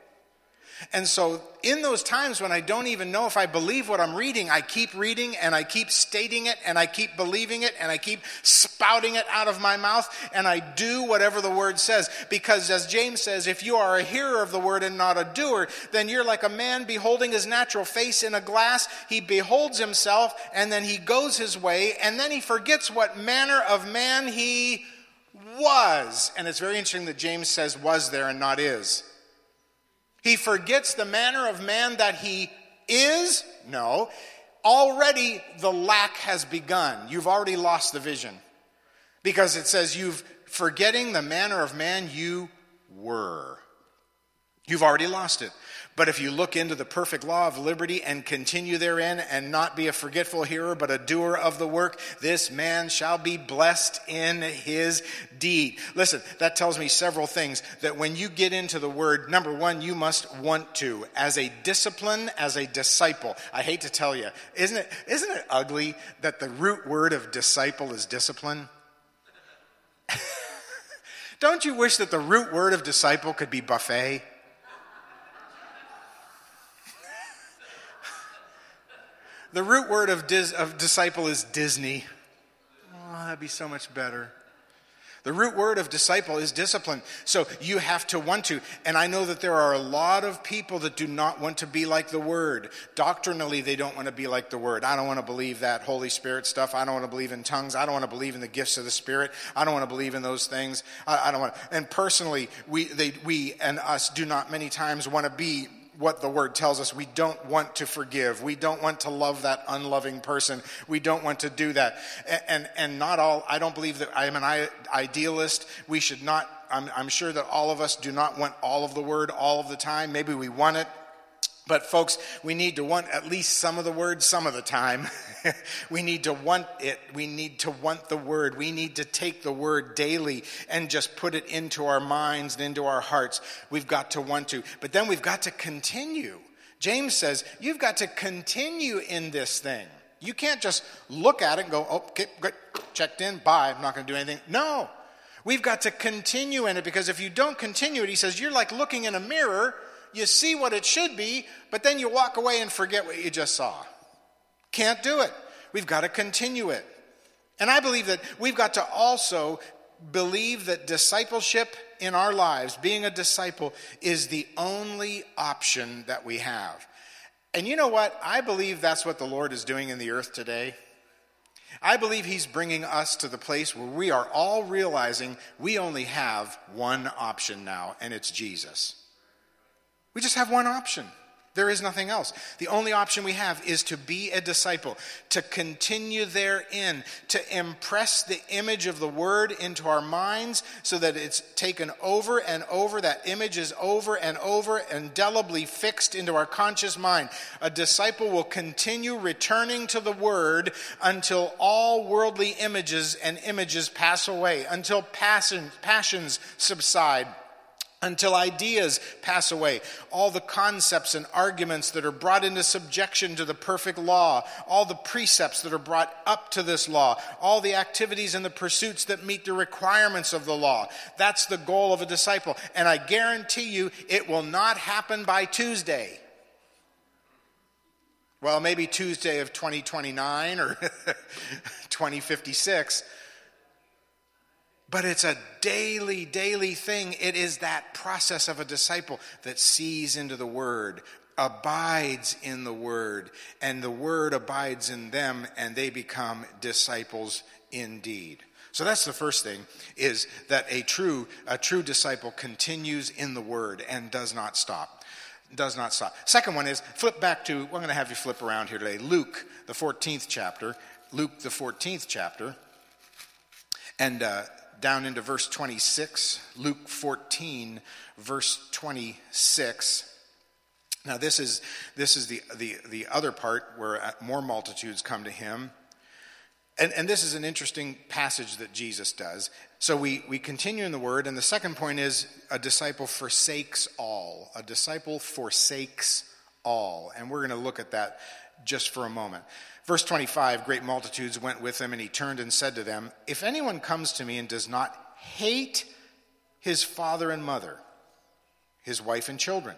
And so in those times when I don't even know if I believe what I'm reading, I keep reading and I keep stating it and I keep believing it and I keep spouting it out of my mouth and I do whatever the Word says. Because as James says, if you are a hearer of the Word and not a doer, then you're like a man beholding his natural face in a glass. He beholds himself and then he goes his way and then he forgets what manner of man he was. And it's very interesting that James says was there and not is. He forgets the manner of man that he is? No. Already the lack has begun. You've already lost the vision. Because it says you've forgetting the manner of man you were. You've already lost it. But if you look into the perfect law of liberty and continue therein and not be a forgetful hearer but a doer of the work, this man shall be blessed in his deed. Listen, that tells me several things. That when you get into the Word, number one, you must want to. As a discipline, as a disciple. I hate to tell you, isn't it, isn't it ugly that the root word of disciple is discipline? Don't you wish that the root word of disciple could be buffet? The root word of, dis, of disciple is Disney. Oh, that'd be so much better. The root word of disciple is discipline. So you have to want to. And I know that there are a lot of people that do not want to be like the Word. Doctrinally, they don't want to be like the Word. I don't want to believe that Holy Spirit stuff. I don't want to believe in tongues. I don't want to believe in the gifts of the Spirit. I don't want to believe in those things. I, I don't want to. And personally, we, they, we and us do not many times want to be what the Word tells us. We don't want to forgive. We don't want to love that unloving person. We don't want to do that. And and, and not all, I don't believe that I am an idealist. We should not, I'm, I'm sure that all of us do not want all of the Word all of the time. Maybe we want it. But folks, we need to want at least some of the Word some of the time. We need to want it. We need to want the Word. We need to take the Word daily and just put it into our minds and into our hearts. We've got to want to. But then we've got to continue. James says, you've got to continue in this thing. You can't just look at it and go, oh, okay, great, checked in, bye, I'm not going to do anything. No, we've got to continue in it, because if you don't continue it, he says, you're like looking in a mirror. You see what it should be, but then you walk away and forget what you just saw. Can't do it. We've got to continue it. And I believe that we've got to also believe that discipleship in our lives, being a disciple, is the only option that we have. And you know what? I believe that's what the Lord is doing in the earth today. I believe he's bringing us to the place where we are all realizing we only have one option now, and it's Jesus. We just have one option. There is nothing else. The only option we have is to be a disciple, to continue therein, to impress the image of the word into our minds so that it's taken over and over. That image is over and over, indelibly fixed into our conscious mind. A disciple will continue returning to the word until all worldly images and images pass away, until passion, passions subside, until ideas pass away, all the concepts and arguments that are brought into subjection to the perfect law, all the precepts that are brought up to this law, all the activities and the pursuits that meet the requirements of the law. That's the goal of a disciple. And I guarantee you it will not happen by Tuesday. Well, maybe Tuesday of twenty twenty-nine or twenty fifty-six. But it's a daily, daily thing. It is that process of a disciple that sees into the word, abides in the word, and the word abides in them, and they become disciples indeed. So that's the first thing, is that a true, a true disciple continues in the word and does not stop. Does not stop. Second one is, flip back to, well, I'm going to have you flip around here today, Luke, the fourteenth chapter. Luke, the fourteenth chapter. And, uh, down into verse twenty-six, Luke fourteen, verse twenty-six. Now this is this is the the, the other part where more multitudes come to him. And, and this is an interesting passage that Jesus does. So we, we continue in the word, and the second point is a disciple forsakes all. A disciple forsakes all. And we're going to look at that just for a moment. Verse twenty-five, great multitudes went with him, and he turned and said to them, if anyone comes to me and does not hate his father and mother, his wife and children,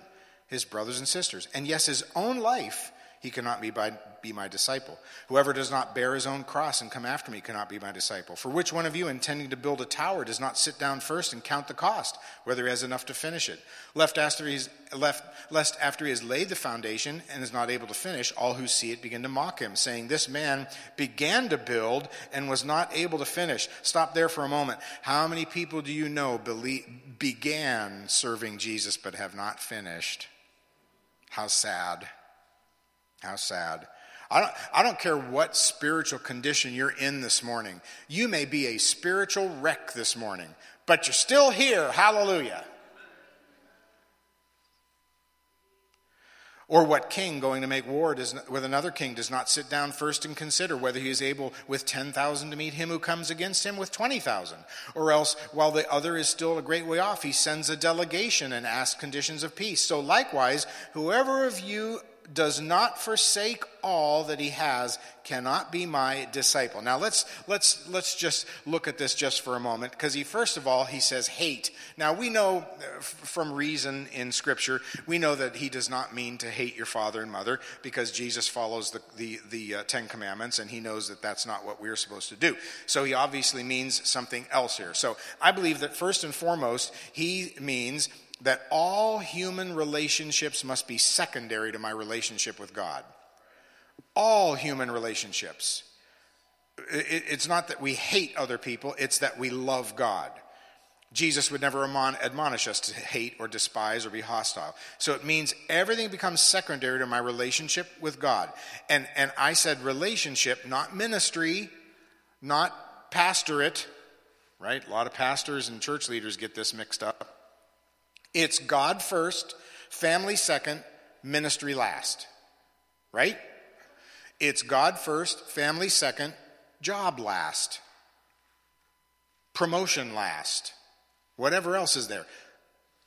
his brothers and sisters, and yes, his own life, he cannot be, by, be my disciple. Whoever does not bear his own cross and come after me cannot be my disciple. For which one of you, intending to build a tower, does not sit down first and count the cost, whether he has enough to finish it? Left after he's, left, lest after he has laid the foundation and is not able to finish, all who see it begin to mock him, saying, this man began to build and was not able to finish. Stop there for a moment. How many people do you know believe, began serving Jesus but have not finished? How sad. How sad. I don't, I don't care what spiritual condition you're in this morning. You may be a spiritual wreck this morning, but you're still here. Hallelujah. Or what king going to make war does, with another king does not sit down first and consider whether he is able with ten thousand to meet him who comes against him with twenty thousand? Or else, while the other is still a great way off, he sends a delegation and asks conditions of peace. So likewise, whoever of you does not forsake all that he has cannot be my disciple. Now let's let's let's just look at this just for a moment, because he first of all he says hate. Now we know from reason in Scripture, we know that he does not mean to hate your father and mother, because Jesus follows the the, the uh, Ten Commandments, and he knows that that's not what we're supposed to do. So he obviously means something else here. So I believe that first and foremost he means that all human relationships must be secondary to my relationship with God. All human relationships. It's not that we hate other people, it's that we love God. Jesus would never admonish us to hate or despise or be hostile. So it means everything becomes secondary to my relationship with God. And, and I said relationship, not ministry, not pastorate, right? A lot of pastors and church leaders get this mixed up. It's God first, family second, ministry last, right? It's God first, family second, job last, promotion last, whatever else is there.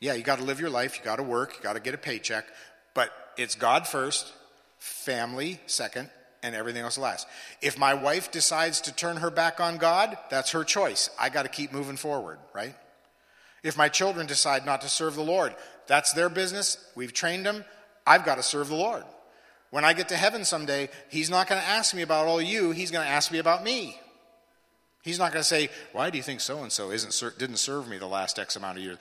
Yeah, you got to live your life, you got to work, you got to get a paycheck, but it's God first, family second, and everything else lasts. If my wife decides to turn her back on God, that's her choice. I got to keep moving forward, right? If my children decide not to serve the Lord, that's their business. We've trained them. I've got to serve the Lord. When I get to heaven someday, he's not going to ask me about all you. He's going to ask me about me. He's not going to say, why do you think so-and-so isn't, didn't serve me the last X amount of years?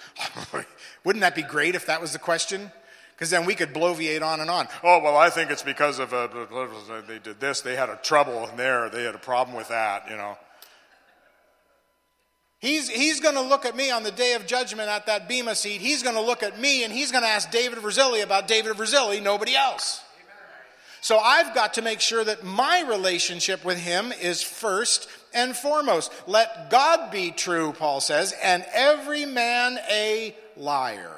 Wouldn't that be great if that was the question? Because then we could bloviate on and on. Oh, well, I think it's because of uh, they did this. They had a trouble in there. They had a problem with that, you know. He's, he's going to look at me on the day of judgment at that Bema seat. He's going to look at me, and he's going to ask David Verzilli about David Verzilli, nobody else. Amen. So I've got to make sure that my relationship with him is first and foremost. Let God be true, Paul says, and every man a liar.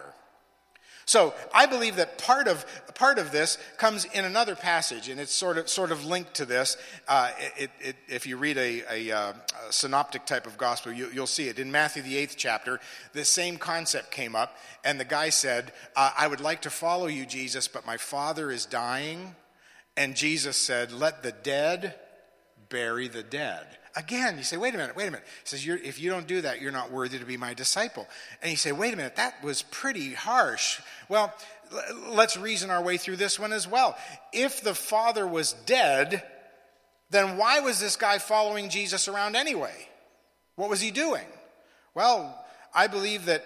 So I believe that part of part of this comes in another passage, and it's sort of sort of linked to this. Uh, it, it, if you read a, a, a synoptic type of gospel, you, you'll see it in Matthew the eighth chapter. This same concept came up, and the guy said, uh, "I would like to follow you, Jesus, but my father is dying." And Jesus said, "Let the dead bury the dead." Again, you say, wait a minute, wait a minute. He says, you're, if you don't do that, you're not worthy to be my disciple. And you say, wait a minute, that was pretty harsh. Well, l- let's reason our way through this one as well. If the father was dead, then why was this guy following Jesus around anyway? What was he doing? Well, I believe that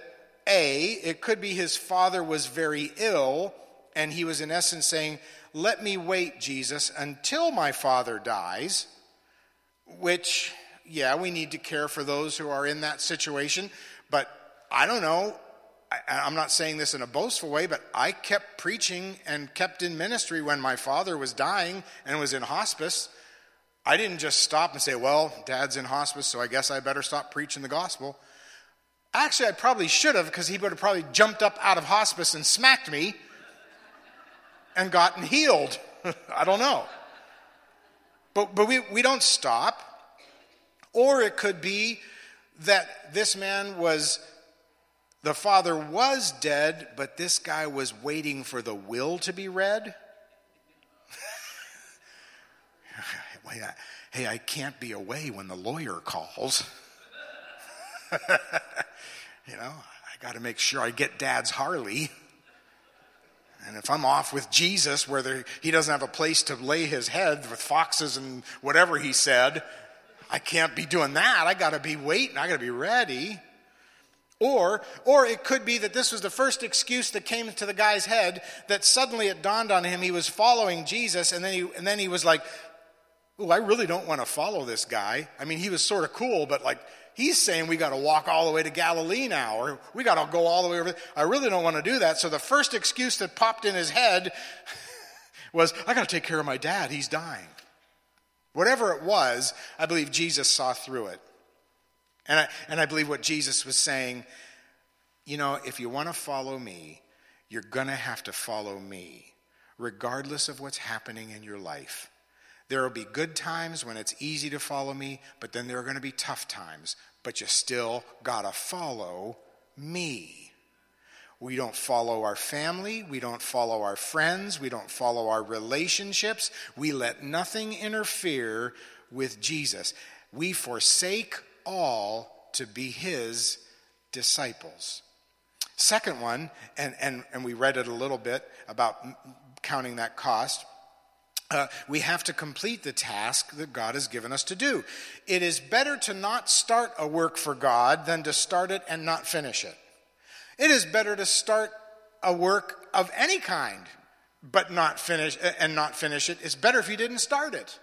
A, it could be his father was very ill, and he was in essence saying, let me wait, Jesus, until my father dies. Which, yeah, we need to care for those who are in that situation. But I don't know, I, I'm not saying this in a boastful way, but I kept preaching and kept in ministry when my father was dying and was in hospice. I didn't just stop and say, well, Dad's in hospice, so I guess I better stop preaching the gospel. Actually, I probably should have, because he would have probably jumped up out of hospice and smacked me and gotten healed. I don't know. But but we, we don't stop. Or it could be that this man was, the father was dead, but this guy was waiting for the will to be read. Hey, I can't be away when the lawyer calls. You know, I got to make sure I get Dad's Harley. And if I'm off with Jesus, where there, he doesn't have a place to lay his head with foxes and whatever he said, I can't be doing that. I got to be waiting. I got to be ready. Or, or it could be that this was the first excuse that came to the guy's head, that suddenly it dawned on him he was following Jesus, and then he, and then he was like, "Ooh, I really don't want to follow this guy. I mean, he was sort of cool, but like." He's saying we got to walk all the way to Galilee now, or we got to go all the way over. I really don't want to do that. So the first excuse that popped in his head was, I got to take care of my dad. He's dying. Whatever it was, I believe Jesus saw through it. And I, and I believe what Jesus was saying, you know, if you want to follow me, you're going to have to follow me, regardless of what's happening in your life. There will be good times when it's easy to follow me, but then there are going to be tough times. But you still got to follow me. We don't follow our family. We don't follow our friends. We don't follow our relationships. We let nothing interfere with Jesus. We forsake all to be his disciples. Second one, and, and, and we read it a little bit about counting that cost. Uh, we have to complete the task that God has given us to do. It is better to not start a work for God than to start it and not finish it. It is better to start a work of any kind, but not finish and not finish it. It's better if you didn't start it.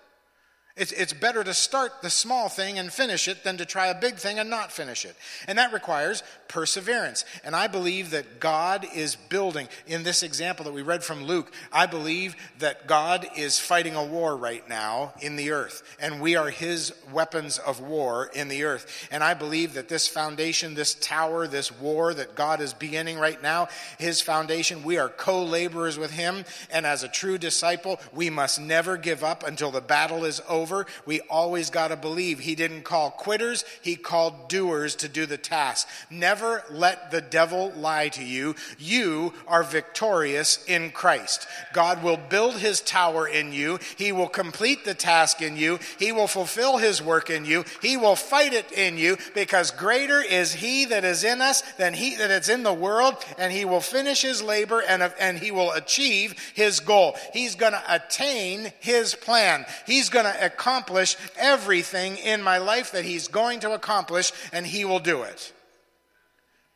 It's, it's better to start the small thing and finish it than to try a big thing and not finish it. And that requires perseverance. And I believe that God is building. In this example that we read from Luke, I believe that God is fighting a war right now in the earth. And we are his weapons of war in the earth. And I believe that this foundation, this tower, this war that God is beginning right now, his foundation, we are co-laborers with him. And as a true disciple, we must never give up until the battle is over. over. We always got to believe. He didn't call quitters. He called doers to do the task. Never let the devil lie to you. You are victorious in Christ. God will build his tower in you. He will complete the task in you. He will fulfill his work in you. He will fight it in you, because greater is he that is in us than he that is in the world, and he will finish his labor and, and he will achieve his goal. He's going to attain his plan. He's going to accomplish everything in my life that he's going to accomplish, and he will do it.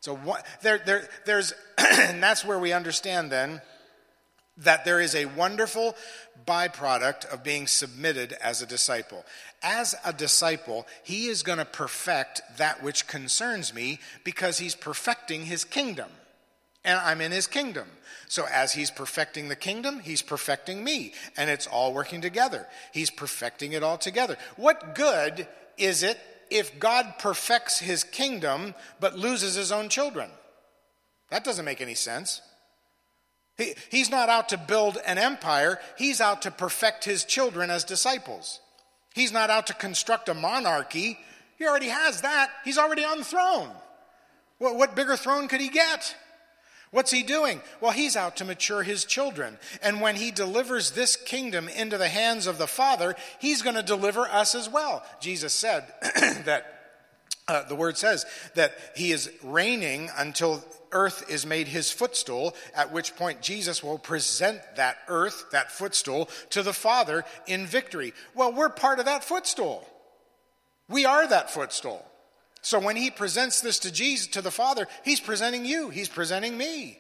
So what, there, there, there's, and that's where we understand then that there is a wonderful byproduct of being submitted as a disciple. As a disciple, he is going to perfect that which concerns me, because he's perfecting his kingdom, and I'm in his kingdom. So as he's perfecting the kingdom, he's perfecting me, and it's all working together. He's perfecting it all together. What good is it if God perfects his kingdom but loses his own children? That doesn't make any sense. He, he's not out to build an empire. He's out to perfect his children as disciples. He's not out to construct a monarchy. He already has that. He's already on the throne. What, what bigger throne could he get? What's he doing? Well, he's out to mature his children. And when he delivers this kingdom into the hands of the Father, he's going to deliver us as well. Jesus said that, uh, the word says that he is reigning until earth is made his footstool, at which point Jesus will present that earth, that footstool, to the Father in victory. Well, we're part of that footstool. We are that footstool. So when he presents this to Jesus, to the Father, he's presenting you. He's presenting me.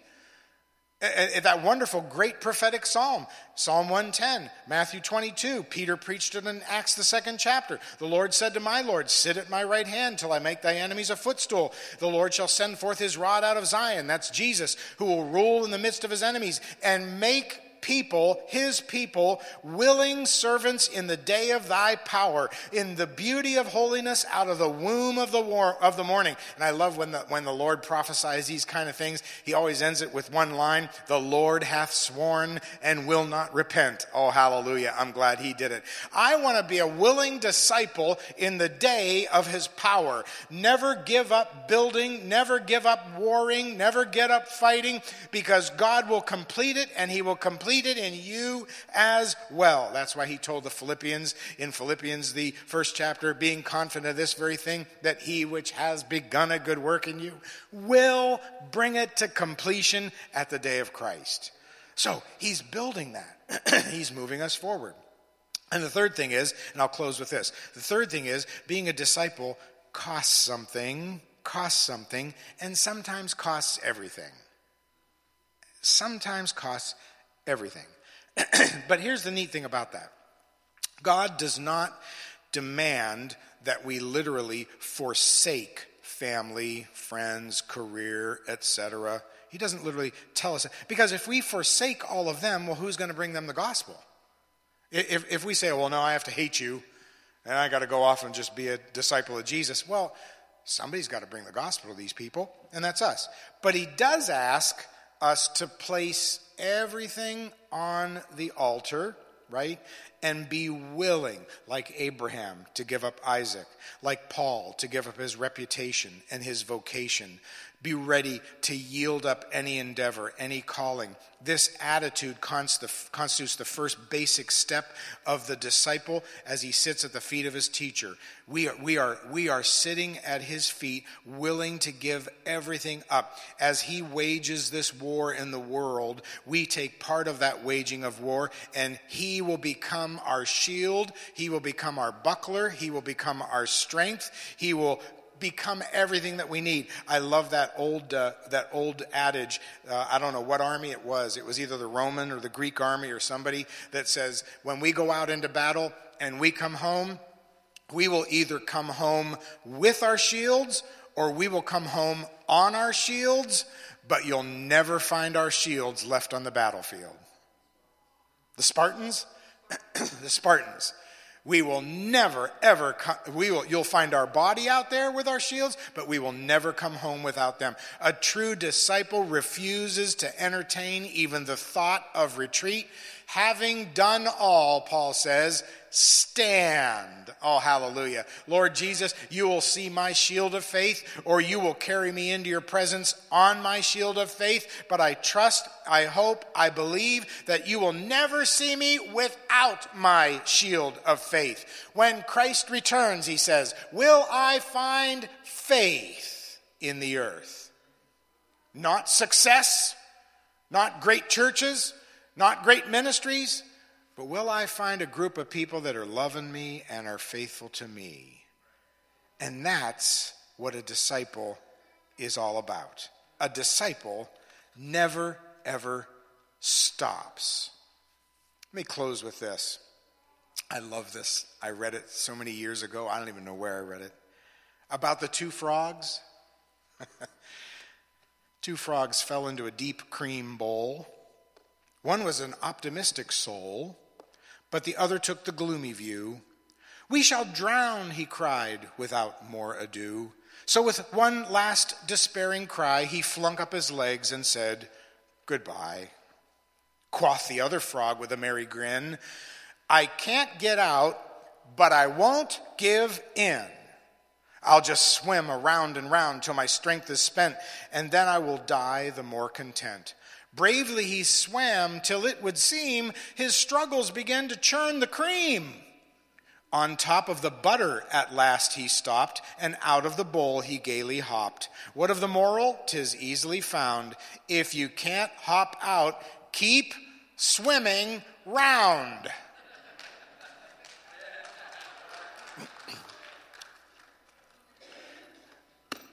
That wonderful, great prophetic psalm, Psalm one ten, Matthew twenty-two, Peter preached it in Acts the second chapter. The Lord said to my Lord, sit at my right hand till I make thy enemies a footstool. The Lord shall send forth his rod out of Zion. That's Jesus, who will rule in the midst of his enemies and make people, his people, willing servants in the day of thy power, in the beauty of holiness out of the womb of the war, of the morning. And I love when the, when the Lord prophesies these kind of things, he always ends it with one line, the Lord hath sworn and will not repent. Oh, hallelujah, I'm glad he did it. I want to be a willing disciple in the day of his power. Never give up building, never give up warring, never get up fighting, because God will complete it, and he will complete it in you as well. That's why he told the Philippians in Philippians the first chapter, being confident of this very thing, that he which has begun a good work in you will bring it to completion at the day of Christ. So he's building that. He's moving us forward. And the third thing is, and I'll close with this, the third thing is being a disciple costs something, costs something, and sometimes costs everything. Sometimes costs everything. But here's the neat thing about that. God does not demand that we literally forsake family, friends, career, et cetera. He doesn't literally tell us that. Because if we forsake all of them, well, who's going to bring them the gospel? If, if we say, well, no, I have to hate you, and I got to go off and just be a disciple of Jesus, well, somebody's got to bring the gospel to these people, and that's us. But he does ask us to place everything on the altar, right? And be willing, like Abraham, to give up Isaac, like Paul, to give up his reputation and his vocation. Be ready to yield up any endeavor, any calling. This attitude constitutes the first basic step of the disciple as he sits at the feet of his teacher. We are, we are, we are sitting at his feet, willing to give everything up. As he wages this war in the world, we take part of that waging of war, and he will become our shield. He will become our buckler. He will become our strength. He will become everything that we need. I love that old uh, that old adage. Uh, I don't know what army it was. It was either the Roman or the Greek army or somebody that says, when we go out into battle and we come home, we will either come home with our shields or we will come home on our shields, but you'll never find our shields left on the battlefield. The Spartans, the Spartans. We will never, ever, we will, you'll find our body out there with our shields, but we will never come home without them. A true disciple refuses to entertain even the thought of retreat. Having done all, Paul says, stand. Oh, hallelujah. Lord Jesus, you will see my shield of faith, or you will carry me into your presence on my shield of faith. But I trust, I hope, I believe that you will never see me without my shield of faith. When Christ returns, he says, will I find faith in the earth? Not success, not great churches, not great ministries, but will I find a group of people that are loving me and are faithful to me? And that's what a disciple is all about. A disciple never, ever stops. Let me close with this. I love this. I read it so many years ago. I don't even know where I read it. About the two frogs. Two frogs fell into a deep cream bowl. One was an optimistic soul, but the other took the gloomy view. "We shall drown," he cried, without more ado. So with one last despairing cry, he flung up his legs and said, "Goodbye." Quoth the other frog with a merry grin, "I can't get out, but I won't give in. I'll just swim around and round till my strength is spent, and then I will die the more content." Bravely he swam till it would seem his struggles began to churn the cream. On top of the butter at last he stopped, and out of the bowl he gaily hopped. What of the moral? 'Tis easily found. If you can't hop out, keep swimming round.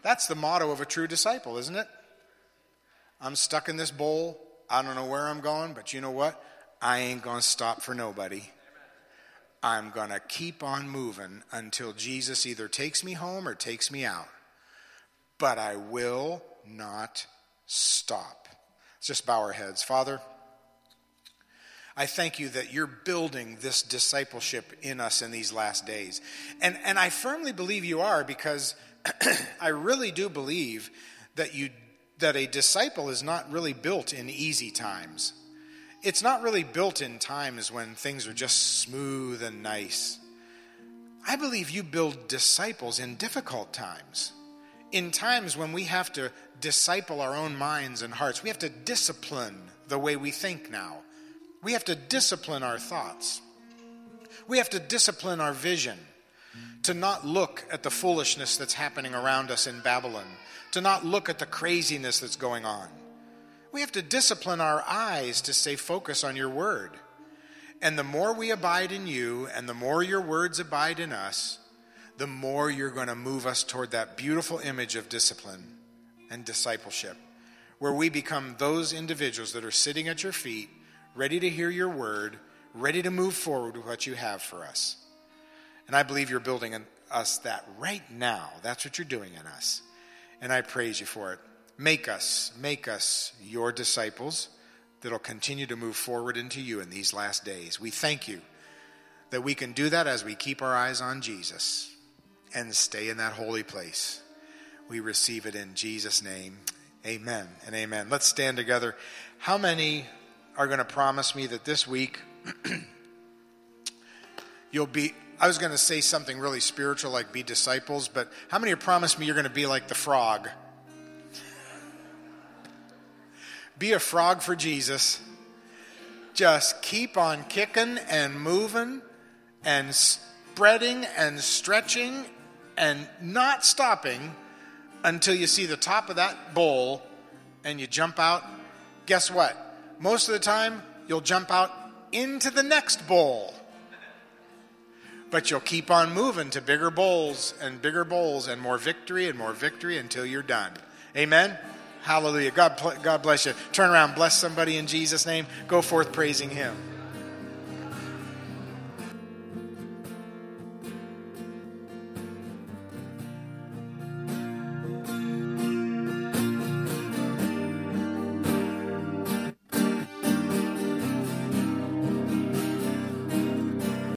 That's the motto of a true disciple, isn't it? I'm stuck in this bowl. I don't know where I'm going, but you know what? I ain't going to stop for nobody. I'm going to keep on moving until Jesus either takes me home or takes me out. But I will not stop. Let's just bow our heads. Father, I thank you that you're building this discipleship in us in these last days. And, and I firmly believe you are, because I really do believe that you that a disciple is not really built in easy times. It's not really built in times when things are just smooth and nice. I believe you build disciples in difficult times, in times when we have to disciple our own minds and hearts. We have to discipline the way we think now. We have to discipline our thoughts. We have to discipline our vision, to not look at the foolishness that's happening around us in Babylon, to not look at the craziness that's going on. We have to discipline our eyes to stay focused on your word. And the more we abide in you, and the more your words abide in us, the more you're going to move us toward that beautiful image of discipline and discipleship, where we become those individuals that are sitting at your feet, ready to hear your word, ready to move forward with what you have for us. And I believe you're building in us that right now. That's what you're doing in us. And I praise you for it. Make us, make us your disciples that'll continue to move forward into you in these last days. We thank you that we can do that as we keep our eyes on Jesus and stay in that holy place. We receive it in Jesus' name. Amen and amen. Let's stand together. How many are going to promise me that this week you'll be... I was going to say something really spiritual like be disciples, but how many have promised me you're going to be like the frog? Be a frog for Jesus. Just keep on kicking and moving and spreading and stretching and not stopping until you see the top of that bowl and you jump out. Guess what? Most of the time, you'll jump out into the next bowl. But you'll keep on moving to bigger bowls and bigger bowls and more victory and more victory until you're done. Amen? Hallelujah. God, God bless you. Turn around, bless somebody in Jesus' name. Go forth praising him.